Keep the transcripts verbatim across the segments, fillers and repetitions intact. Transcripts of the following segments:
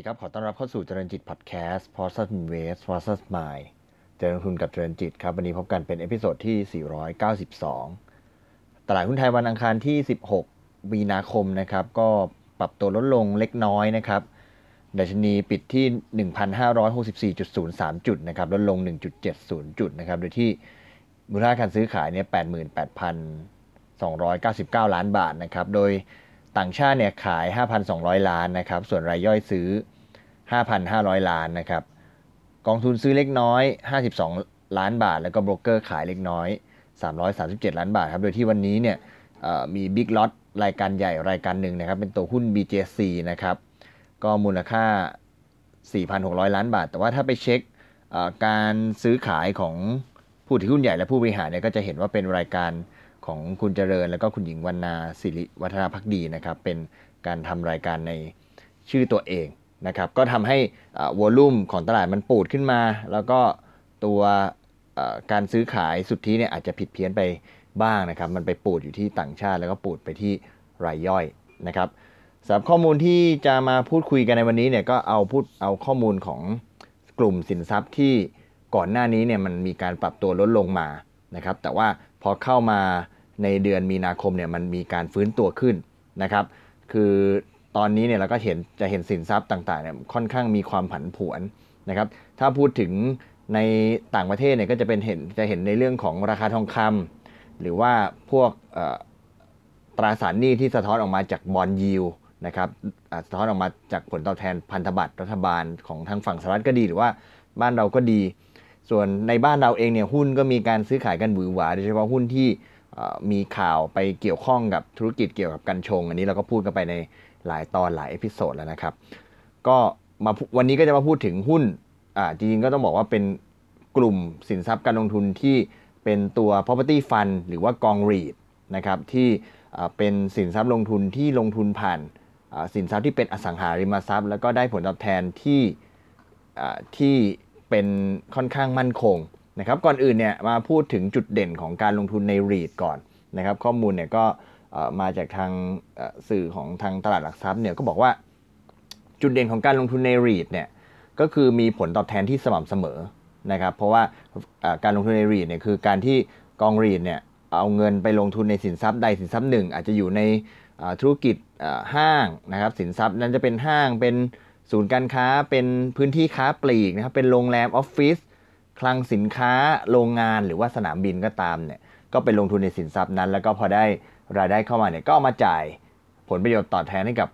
ดีครับขอต้อนรับเข้าสู่เจริญจิตพอดแคสต์ Process Invest Process Mind เจริญทุนกับเจริญจิตครับวันนี้พบกันเป็นเอพิโซดที่สี่ร้อยเก้าสิบสองตลาดหุ้นไทยวันอังคารที่สิบหกมีนาคมนะครับก็ปรับตัวลดลงเล็กน้อยนะครับดัชนีปิดที่ หนึ่งพันห้าร้อยหกสิบสี่จุดศูนย์สาม จุดนะครับลดลง หนึ่งจุดเจ็ดศูนย์ จุดนะครับโดยที่มูลค่าการซื้อขายเนี่ย แปดหมื่นแปดพันสองร้อยเก้าสิบเก้า ล้านบาทนะครับโดยต่างชาติเนี่ยขาย ห้าพันสองร้อย ล้านนะครับส่วนรายย่อยซื้อ ห้าพันห้าร้อย ล้านนะครับกองทุนซื้อเล็กน้อยห้าสิบสองล้านบาทแล้วก็โบรกเกอร์ขายเล็กน้อยสามร้อยสามสิบเจ็ดล้านบาทครับโดยที่วันนี้เนี่ยมี Big Lot รายการใหญ่รายการหนึ่งนะครับเป็นตัวหุ้น บี เจ ซี นะครับก็มูลค่า สี่พันหกร้อย ล้านบาทแต่ว่าถ้าไปเช็คการซื้อขายของผู้ถือหุ้นใหญ่และผู้บริหารเนี่ยก็จะเห็นว่าเป็นรายการของคุณเจริญแล้วก็คุณหญิงวรรณาศิริวัฒนาภักดีนะครับเป็นการทำรายการในชื่อตัวเองนะครับก็ทำให้วอลุ่มของตลาดมันปูดขึ้นมาแล้วก็ตัวการซื้อขายสุทธิเนี่ยอาจจะผิดเพี้ยนไปบ้างนะครับมันไปปูดอยู่ที่ต่างชาติแล้วก็ปูดไปที่รายย่อยนะครับสำหรับข้อมูลที่จะมาพูดคุยกันในวันนี้เนี่ยก็เอาพูดเอาข้อมูลของกลุ่มสินทรัพย์ที่ก่อนหน้านี้เนี่ยมันมีการปรับตัวลดลงมานะครับแต่ว่าพอเข้ามาในเดือนมีนาคมเนี่ยมันมีการฟื้นตัวขึ้นนะครับคือตอนนี้เนี่ยเราก็เห็นจะเห็นสินทรัพย์ต่างๆเนี่ยค่อนข้างมีความผันผวนนะครับถ้าพูดถึงในต่างประเทศเนี่ยก็จะเป็นเห็นจะเห็นในเรื่องของราคาทองคำหรือว่าพวกตราสารหนี้ที่สะท้อนออกมาจากบอนด์ยิลด์นะครับสะท้อนออกมาจากผลตอบแทนพันธบัตรรัฐบาลของทางฝั่งสหรัฐก็ดีหรือว่าบ้านเราก็ดีส่วนในบ้านเราเองเนี่ยหุ้นก็มีการซื้อขายกันหวือหวาโดยเฉพาะหุ้นที่มีข่าวไปเกี่ยวข้องกับธุรกิจเกี่ยวกับกัญชงอันนี้เราก็พูดกันไปในหลายตอนหลายเอพิโซดแล้วนะครับก็มาวันนี้ก็จะมาพูดถึงหุ้นอ่าจริงๆก็ต้องบอกว่าเป็นกลุ่มสินทรัพย์การลงทุนที่เป็นตัว property fund หรือว่ากอง รีท นะครับที่เป็นสินทรัพย์ลงทุนที่ลงทุนผ่านสินทรัพย์ที่เป็นอสังหาริมทรัพย์แล้วก็ได้ผลตอบแทนที่ที่เป็นค่อนข้างมั่นคงนะครับก่อนอื่นเนี่ยมาพูดถึงจุดเด่นของการลงทุนใน รีท ก่อนนะครับข้อมูลเนี่ยก็มาจากทางสื่อของทางตลาดหลักทรัพย์เนี่ยก็บอกว่าจุดเด่นของการลงทุนใน รีท เนี่ยก็คือมีผลตอบแทนที่สม่ำเสมอนะครับเพราะว่าการลงทุนใน รีท เนี่ยคือการที่กอง รีท เนี่ยเอาเงินไปลงทุนในสินทรัพย์ใดสินทรัพย์หนึ่งอาจจะอยู่ในธุรกิจห้างนะครับสินทรัพย์นั้นจะเป็นห้างเป็นศูนย์การค้าเป็นพื้นที่ค้าปลีกนะครับเป็นโรงแรมออฟฟิศคลังสินค้าโรงงานหรือว่าสนามบินก็ตามเนี่ยก็ไปลงทุนในสินทรัพย์นั้นแล้วก็พอได้รายได้เข้ามาเนี่ยก็เอามาจ่ายผลประโยชน์ตอบแทนให้กับ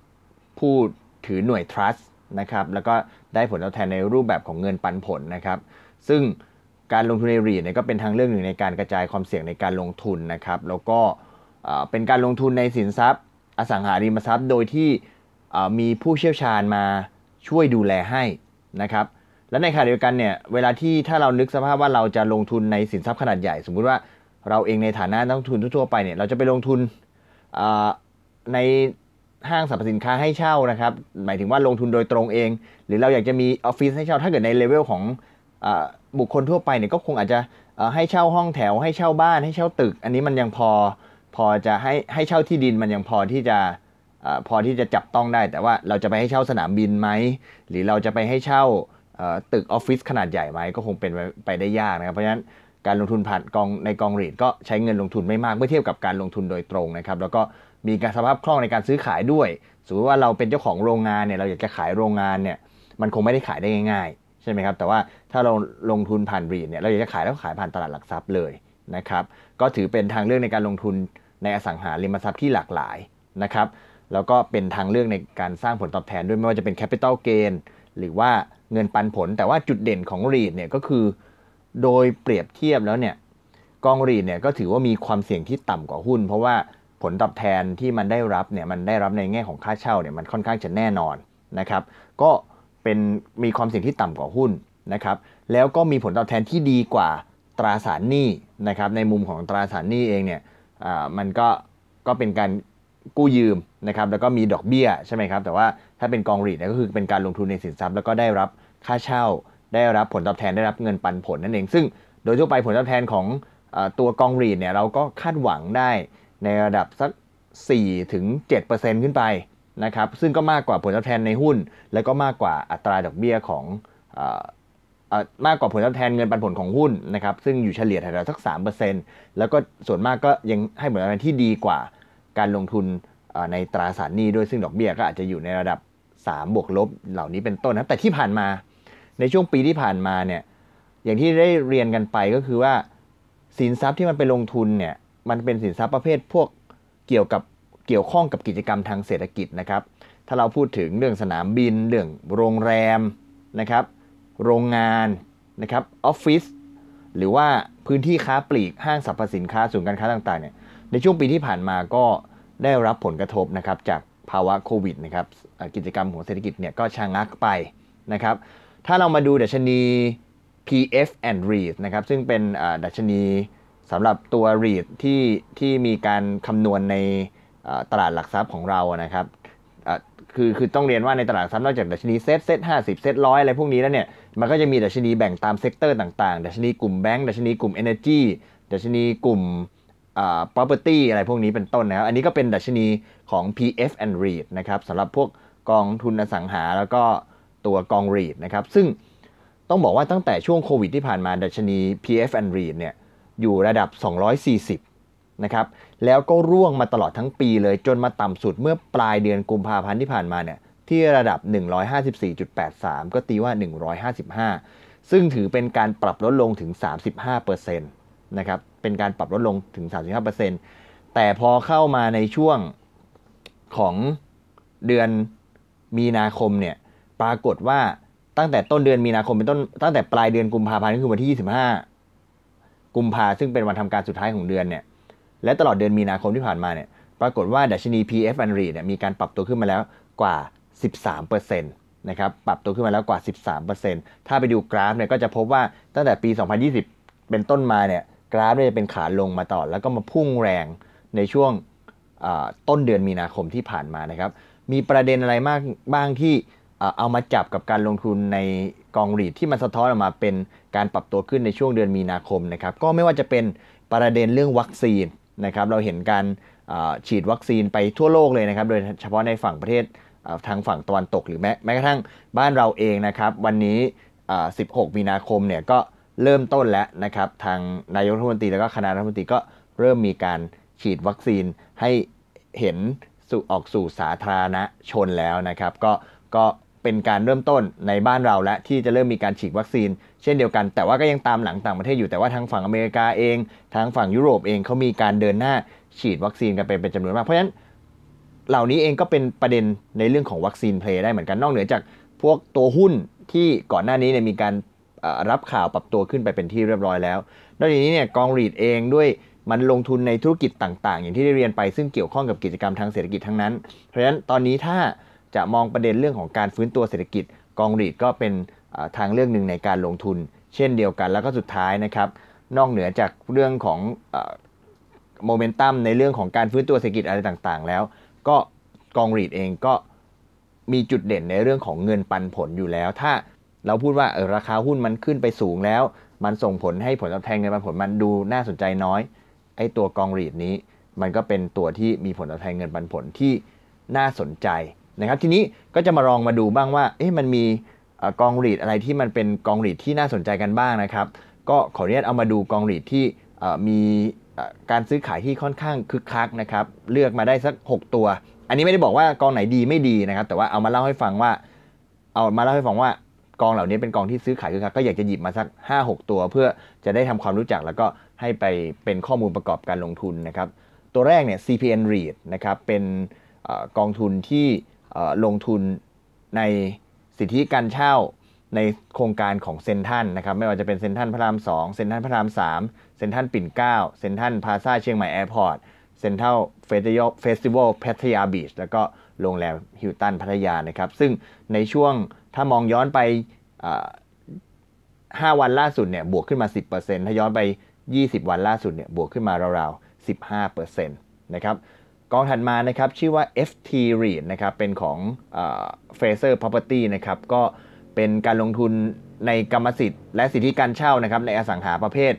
ผู้ถือหน่วย trust นะครับแล้วก็ได้ผลตอบแทนในรูปแบบของเงินปันผลนะครับซึ่งการลงทุนใน รีท เนี่ยก็เป็นทางเลือกหนึ่งในการกระจายความเสี่ยงในการลงทุนนะครับแล้วก็เป็นการลงทุนในสินทรัพย์อสังหาริมทรัพย์โดยที่มีผู้เชี่ยวชาญมาช่วยดูแลให้นะครับและในขณะเดียวกันเนี่ยเวลาที่ถ้าเรานึกสภาพว่าเราจะลงทุนในสินทรัพย์ขนาดใหญ่สมมุติว่าเราเองในฐานะนักลงทุนทั่วไปเนี่ยเราจะไปลงทุนในห้างสรรพสินค้าให้เช่านะครับหมายถึงว่าลงทุนโดยตรงเองหรือเราอยากจะมีออฟฟิศให้เช่าถ้าเกิดในเลเวลของบุคคลทั่วไปเนี่ยก็คงอาจจะให้เช่าห้องแถวให้เช่าบ้านให้เช่าตึกอันนี้มันยังพอพอจะให้ให้เช่าที่ดินมันยังพอที่จะพอที่จะจับต้องได้แต่ว่าเราจะไปให้เช่าสนามบินไหมหรือเราจะไปให้เช่าตึกออฟฟิศขนาดใหญ่ไหมก็คงเป็นไปได้ยากนะครับเพราะฉะนั้นการลงทุนผ่านกองในกอง รีท ก็ใช้เงินลงทุนไม่มากเมื่อเทียบกับการลงทุนโดยตรงนะครับแล้วก็มีการสภาพคล่องในการซื้อขายด้วยสมมติว่าเราเป็นเจ้าของโรงงานเนี่ยเราอยากจะขายโรงงานเนี่ยมันคงไม่ได้ขายได้ง่ายๆใช่ไหมครับแต่ว่าถ้าเราลงทุนผ่าน รีท เนี่ยเราอยากจะขายแล้วขายผ่านตลาดหลักทรัพย์เลยนะครับก็ถือเป็นทางเลือกในการลงทุนในอสังหาริมทรัพย์ที่หลากหลายนะครับแล้วก็เป็นทางเลือกในการสร้างผลตอบแทนด้วยไม่ว่าจะเป็น capital gain หรือว่าเงินปันผลแต่ว่าจุดเด่นของ รีท เนี่ยก็คือโดยเปรียบเทียบแล้วเนี่ยกอง รีท เนี่ยก็ถือว่ามีความเสี่ยงที่ต่ำกว่าหุ้นเพราะว่าผลตอบแทนที่มันได้รับเนี่ยมันได้รับในแง่ของค่าเช่าเนี่ยมันค่อนข้างจะแน่นอนนะครับก็เป็นมีความเสี่ยงที่ต่ำกว่าหุ้นนะครับแล้วก็มีผลตอบแทนที่ดีกว่าตราสารหนี้นะครับในมุมของตราสารหนี้เองเนี่ยอ่ามันก็ก็เป็นการกู้ยืมนะครับแล้วก็มีดอกเบี้ยใช่ไหมครับแต่ว่าถ้าเป็นกอง รีท เนี่ยก็คือเป็นการลงทุนในสินทรัพย์แล้วก็ได้รับค่าเช่าได้รับผลตอบแทนได้รับเงินปันผลนั่นเองซึ่งโดยทั่วไปผลตอบแทนของเอ่อตัวกอง รีท เนี่ยเราก็คาดหวังได้ในระดับสัก สี่ถึงเจ็ดเปอร์เซ็นต์ ขึ้นไป นะครับซึ่งก็มากกว่าผลตอบแทนในหุ้นแล้วก็มากกว่าอัตราดอกเบี้ยของเอ่อมากกว่าผลตอบแทนเงินปันผลของหุ้นนะครับซึ่งอยู่เฉลี่ยแถวๆสัก สามเปอร์เซ็นต์ แล้วก็ส่วนมากก็ยังให้ผลตอบแทนที่ดีกว่าการลงทุนในตราสารหนี้ด้วยซึ่งดอกเบี้ยก็อาจจะอยู่ในระดับสามบวกลบเหล่านี้เป็นต้นนะแต่ที่ผ่านมาในช่วงปีที่ผ่านมาเนี่ยอย่างที่ได้เรียนกันไปก็คือว่าสินทรัพย์ที่มันไปลงทุนเนี่ยมันเป็นสินทรัพย์ประเภทพวกเกี่ยวกับเกี่ยวข้องกับกิจกรรมทางเศรษฐกิจนะครับถ้าเราพูดถึงเรื่องสนามบินเรื่องโรงแรมนะครับโรงงานนะครับออฟฟิศหรือว่าพื้นที่ค้าปลีกห้างสรรพสินค้าศูนย์การค้าต่างๆเนี่ยในช่วงปีที่ผ่านมาก็ได้รับผลกระทบนะครับจากภาวะโควิดนะครับกิจกรรมของเศรษฐกิจเนี่ยก็ชะงักไปนะครับถ้าเรามาดูดัชนี พี เอฟ แอนด์ รีท นะครับซึ่งเป็นดัชนีสำหรับตัว รีท ที่ที่มีการคำนวณในตลาดหลักทรัพย์ของเรานะครับคือคือต้องเรียนว่าในตลาดหลักทรัพย์นอกจากดัชนีเซ็ตเซ็ตห้าสิบเซ็ตร้อยอะไรพวกนี้แล้วเนี่ยมันก็จะมีดัชนีแบ่งตามเซกเตอร์ต่างๆดัชนีกลุ่มแบงก์ดัชนีกลุ่ม Energy ดัชนีกลุ่มอ่า property อะไรพวกนี้เป็นต้นนะครับอันนี้ก็เป็นดัชนีของ พี เอฟ แอนด์ รีท นะครับสำหรับพวกกองทุนอสังหาแล้วก็ตัวกอง รีท นะครับซึ่งต้องบอกว่าตั้งแต่ช่วงโควิดที่ผ่านมาดัชนี พี เอฟ แอนด์ รีท เนี่ยอยู่ระดับสองร้อยสี่สิบนะครับแล้วก็ร่วงมาตลอดทั้งปีเลยจนมาต่ำสุดเมื่อปลายเดือนกุมภาพันธ์ที่ผ่านมาเนี่ยที่ระดับ หนึ่งร้อยห้าสิบสี่จุดแปดสาม ก็ตีว่าหนึ่งร้อยห้าสิบห้าซึ่งถือเป็นการปรับลดลงถึง สามสิบห้าเปอร์เซ็นต์ นะครับเป็นการปรับลดลงถึง สามสิบห้าเปอร์เซ็นต์ แต่พอเข้ามาในช่วงของเดือนมีนาคมเนี่ยปรากฏว่าตั้งแต่ต้นเดือนมีนาคมเป็นต้นตั้งแต่ปลายเดือนกุมภาพันธ์ก็คือวันที่ยี่สิบห้ากุมภาซึ่งเป็นวันทำการสุดท้ายของเดือนเนี่ยและตลอดเดือนมีนาคมที่ผ่านมาเนี่ยปรากฏว่าดัชนี พี เอฟ แอนด์ รีท เนี่ยมีการปรับตัวขึ้นมาแล้วกว่า สิบสามเปอร์เซ็นต์ นะครับปรับตัวขึ้นมาแล้วกว่า สิบสามเปอร์เซ็นต์ ถ้าไปดูกราฟเนี่ยก็จะพบว่าตั้งแต่ปีสองพันยี่สิบเป็นต้นมาเนี่ยกราฟเนี่ยจะเป็นขาลงมาตลอดแล้วก็มาพุ่งแรงในช่วงต้นเดือนมีนาคมที่ผ่านมานะครับมีประเด็นอะไรมากบ้างที่เอามาจับกับการลงทุนในกอง รีท ที่มันสะท้อนออกมาเป็นการปรับตัวขึ้นในช่วงเดือนมีนาคมนะครับก็ไม่ว่าจะเป็นประเด็นเรื่องวัคซีนนะครับเราเห็นการฉีดวัคซีนไปทั่วโลกเลยนะครับโดยเฉพาะในฝั่งประเทศทางฝั่งตะวันตกหรือแม้แม้กระทั่งบ้านเราเองนะครับวันนี้สิบหกมีนาคมเนี่ยก็เริ่มต้นแล้วนะครับทางนายกรัฐมนตรีแล้วก็คณะรัฐมนตรีก็เริ่มมีการฉีดวัคซีนให้เห็นสู่ออกสู่สาธารณชนแล้วนะครับก็ก็เป็นการเริ่มต้นในบ้านเราและที่จะเริ่มมีการฉีดวัคซีนเช่นเดียวกันแต่ว่าก็ยังตามหลังต่างประเทศอยู่แต่ว่าทางฝั่งอเมริกาเองทางฝั่งยุโรปเองเขามีการเดินหน้าฉีดวัคซีนกันเป็นจำนวนมากเพราะฉะนั้นเหล่านี้เองก็เป็นประเด็นในเรื่องของวัคซีนเพลย์ได้เหมือนกันนอกเหนือจากพวกตัวหุ้นที่ก่อนหน้านี้เนี่ยมีการรับข่าวปรับตัวขึ้นไปเป็นที่เรียบร้อยแล้วนอกจากนี้เนี่ยกอง รีท เองด้วยมันลงทุนในธุรกิจต่างๆอย่างที่ได้เรียนไปซึ่งเกี่ยวข้องกับกิจกรรมทางเศรษฐกิจทั้งนั้นเพราะฉะนั้นตอนนี้ถ้าจะมองประเด็นเรื่องของการฟื้นตัวเศรษฐกิจกอง รีท ก็เป็นทางเรื่องหนึ่งในการลงทุนเช่นเดียวกันแล้วก็สุดท้ายนะครับนอกเหนือจากเรื่องของโมเมนตัมในเรื่องของการฟื้นตัวเศรษฐกิจอะไรต่างๆแล้วก็กอง รีท เองก็มีจุดเด่นในเรื่องของเงินปันผลอยู่แล้วถ้าเราพูดว่าราคาหุ้นมันขึ้นไปสูงแล้วมันส่งผลให้ผลตอบแทนเงินปันผลมันดูน่าสนใจน้อยไอ้ตัวกอง รีท นี้มันก็เป็นตัวที่มีผลตอบแทนเงินปันผลที่น่าสนใจนะครับทีนี้ก็จะมาลองมาดูบ้างว่าเอ๊ะมันมีกอง รีท อะไรที่มันเป็นกอง รีท ที่น่าสนใจกันบ้างนะครับก็ขออนุญาตเอามาดูกอง รีท ที่มีการซื้อขายที่ค่อนข้างคึกคักนะครับเลือกมาได้สักหกตัวอันนี้ไม่ได้บอกว่ากองไหนดีไม่ดีนะครับแต่ว่าเอามาเล่าให้ฟังว่าเอามาเล่าให้ฟังว่ากองเหล่านี้เป็นกองที่ซื้อขายคึกคักก็อยากจะหยิบมาสัก ห้าหก ตัวเพื่อจะได้ทำความรู้จักแล้วก็ให้ไปเป็นข้อมูลประกอบการลงทุนนะครับตัวแรกเนี่ย ซี พี เอ็น รีท นะครับเป็นกองทุนที่ลงทุนในสิทธิการเช่าในโครงการของเซ็นทรัลนะครับไม่ว่าจะเป็นเซ็นทรัลพระรามสองเซ็นทรัลพระรามสามเซ็นทรัลปิ่นเกล้าเซ็นทรัลพลาซ่าเชียงใหม่แอร์พอร์ตเซ็นทรัลเฟสติวัลพัทยาบีชแล้วก็โรงแรมฮิลตันพัทยานะครับซึ่งในช่วงถ้ามองย้อนไปห้าวันล่าสุดเนี่ยบวกขึ้นมา สิบเปอร์เซ็นต์ ถ้าย้อนไปยี่สิบวันล่าสุดเนี่ยบวกขึ้นมาราวๆ สิบห้าเปอร์เซ็นต์ นะครับกองถัดมานะครับชื่อว่า เอฟ ที รีท นะครับเป็นของเอ่อ Fraser Property นะครับก็เป็นการลงทุนในกรรมสิทธิ์และสิทธิการเช่านะครับในอสังหาประเภท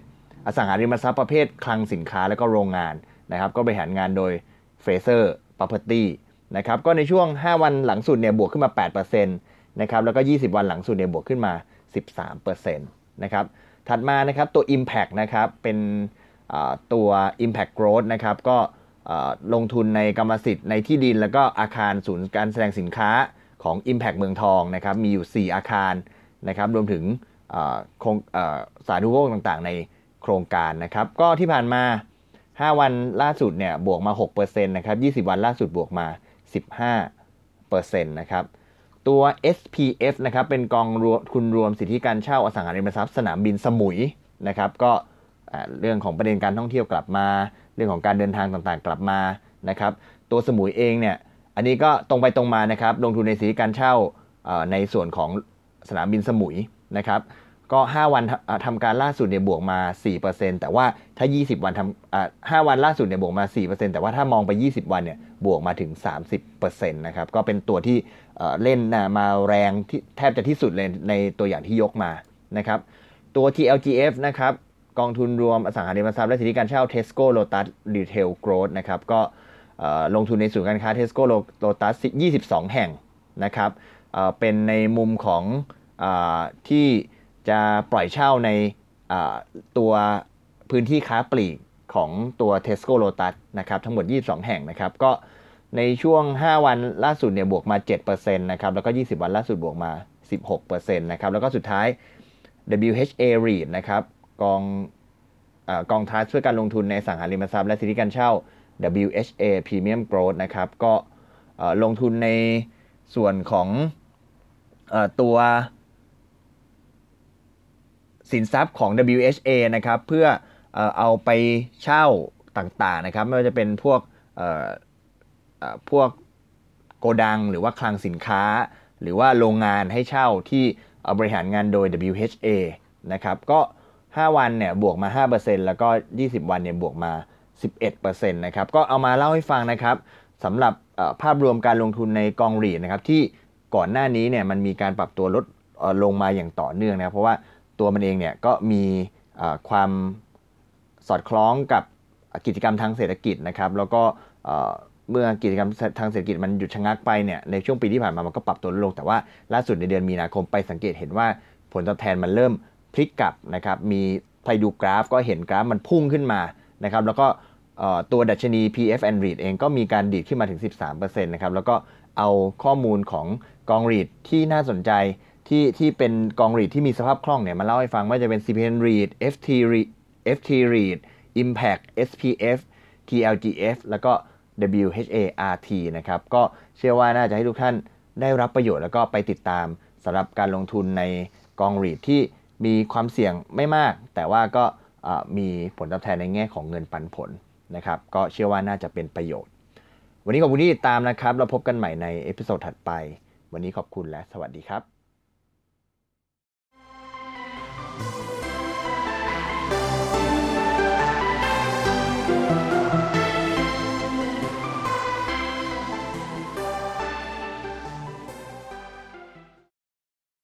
อสังหาริมทรัพย์ประเภทคลังสินค้าและก็โรงงานนะครับก็บริหารงานโดย Fraser Property นะครับก็ในช่วงห้าวันหลังสุดเนี่ยบวกขึ้นมา แปดเปอร์เซ็นต์ นะครับแล้วก็ยี่สิบวันหลังสุดเนี่ยบวกขึ้นมา สิบสามเปอร์เซ็นต์ นะครับถัดมานะครับตัว Impact นะครับเป็นตัว Impact Growth นะครับก็ลงทุนในกรรมสิทธิ์ในที่ดินแล้วก็อาคารศูนย์การแสดงสินค้าของ Impact เมืองทองนะครับมีอยู่สี่อาคารนะครับรวมถึงสาธารณูปโภคต่างๆในโครงการนะครับก็ที่ผ่านมาห้าวันล่าสุดเนี่ยบวกมา หกเปอร์เซ็นต์ นะครับยี่สิบวันล่าสุดบวกมา สิบห้าเปอร์เซ็นต์ นะครับตัว เอส พี เอฟ นะครับเป็นกองทุนรวมสิทธิการเช่าอสังหาริมทรัพย์สนามบินสมุยนะครับก็เรื่องของประเด็นการท่องเที่ยวกลับมาเรื่องของการเดินทางต่างๆกลับมานะครับตัวสมุยเองเนี่ยอันนี้ก็ตรงไปตรงมานะครับลงทุนในสิทธิการเช่าในส่วนของสนามบินสมุยนะครับก็ห้าวันทำการล่าสุดเนี่ยบวกมา สี่เปอร์เซ็นต์ แต่ว่าถ้ายี่สิบวันทำอ่าห้าวันล่าสุดเนี่ยบวกมา สี่เปอร์เซ็นต์ แต่ว่าถ้ามองไปยี่สิบวันเนี่ยบวกมาถึง สามสิบเปอร์เซ็นต์ นะครับก็เป็นตัวที่เล่นมาแรงที่แทบจะที่สุดเลยในตัวอย่างที่ยกมานะครับตัว ที แอล จี เอฟ นะครับกองทุนรวมอสังหาริมทรัพย์และสิทธิการเช่า Tesco Lotus Retail Growth นะครับก็ลงทุนในศูนย์การค้า Tesco Lotus ยี่สิบสองแห่งนะครับเป็นในมุมของที่จะปล่อยเช่าในตัวพื้นที่ค้าปลีกของตัว Tesco Lotus นะครับทั้งหมดยี่สิบสองแห่งนะครับก็ในช่วงห้าวันล่าสุดเนี่ยบวกมา เจ็ดเปอร์เซ็นต์ นะครับแล้วก็ยี่สิบวันล่าสุดบวกมา สิบหกเปอร์เซ็นต์ นะครับแล้วก็สุดท้าย ดับเบิลยู เอช เอ REIT นะครับกองเอ่อกองทรัสต์เพื่อการลงทุนในอสังหาริมทรัพย์และสิทธิการเช่า ดับเบิลยู เอช เอ Premium Growth นะครับก็ลงทุนในส่วนของตัวสินทรัพย์ของ ดับเบิลยู เอช เอ นะครับเพื่อเอาไปเช่าต่างๆนะครับไม่ว่าจะเป็นพวกพวกโกดังหรือว่าคลังสินค้าหรือว่าโรงงานให้เช่าที่บริหารงานโดย ดับเบิลยู เอช เอ นะครับก็ห้าวันเนี่ยบวกมา ห้าเปอร์เซ็นต์ แล้วก็ยี่สิบวันเนี่ยบวกมา สิบเอ็ดเปอร์เซ็นต์ นะครับก็เอามาเล่าให้ฟังนะครับสำหรับภาพรวมการลงทุนในกอง REIT นะครับที่ก่อนหน้านี้เนี่ยมันมีการปรับตัวลดลงมาอย่างต่อเนื่องนะครับเพราะว่าตัวมันเองเนี่ยก็มีความสอดคล้องกับกิจกรรมทางเศรษฐกิจนะครับแล้วก็เมื่อกิจกรรมทางเศรษฐกิจมันหยุดชะงักไปเนี่ยในช่วงปีที่ผ่านมามันก็ปรับตัวลงแต่ว่าล่าสุดในเดือนมีนาคมไปสังเกตเห็นว่าผลตอบแทนมันเริ่มพลิกกลับนะครับมีไปดูกราฟก็เห็นกราฟมันพุ่งขึ้นมานะครับแล้วก็ตัวดัชนี พี เอฟ and อาร์ อี ที เองก็มีการดีดขึ้นมาถึง สิบสามเปอร์เซ็นต์ นะครับแล้วก็เอาข้อมูลของกอง REIT ที่น่าสนใจที่ที่เป็นกอง REIT ที่มีสภาพคล่องเนี่ยมาเล่าให้ฟังว่าจะเป็น ซี พี เอ็น REIT เอฟ ที REIT เอฟ ที REIT Impact เอส พี เอฟ ที แอล จี เอฟ แล้วก็ ดับเบิลยู เอช เอ อาร์ ที นะครับก็เชื่อว่าน่าจะให้ทุกท่านได้รับประโยชน์แล้วก็ไปติดตามสำหรับการลงทุนในกอง REIT ที่มีความเสี่ยงไม่มากแต่ว่าก็มีผลตอบแทนในแง่ของเงินปันผลนะครับก็เชื่อว่าน่าจะเป็นประโยชน์วันนี้ขอบคุณที่ติดตามนะครับเราพบกันใหม่ในเอพิโซดถัดไปวันนี้ขอบคุณและสวัสดีครับ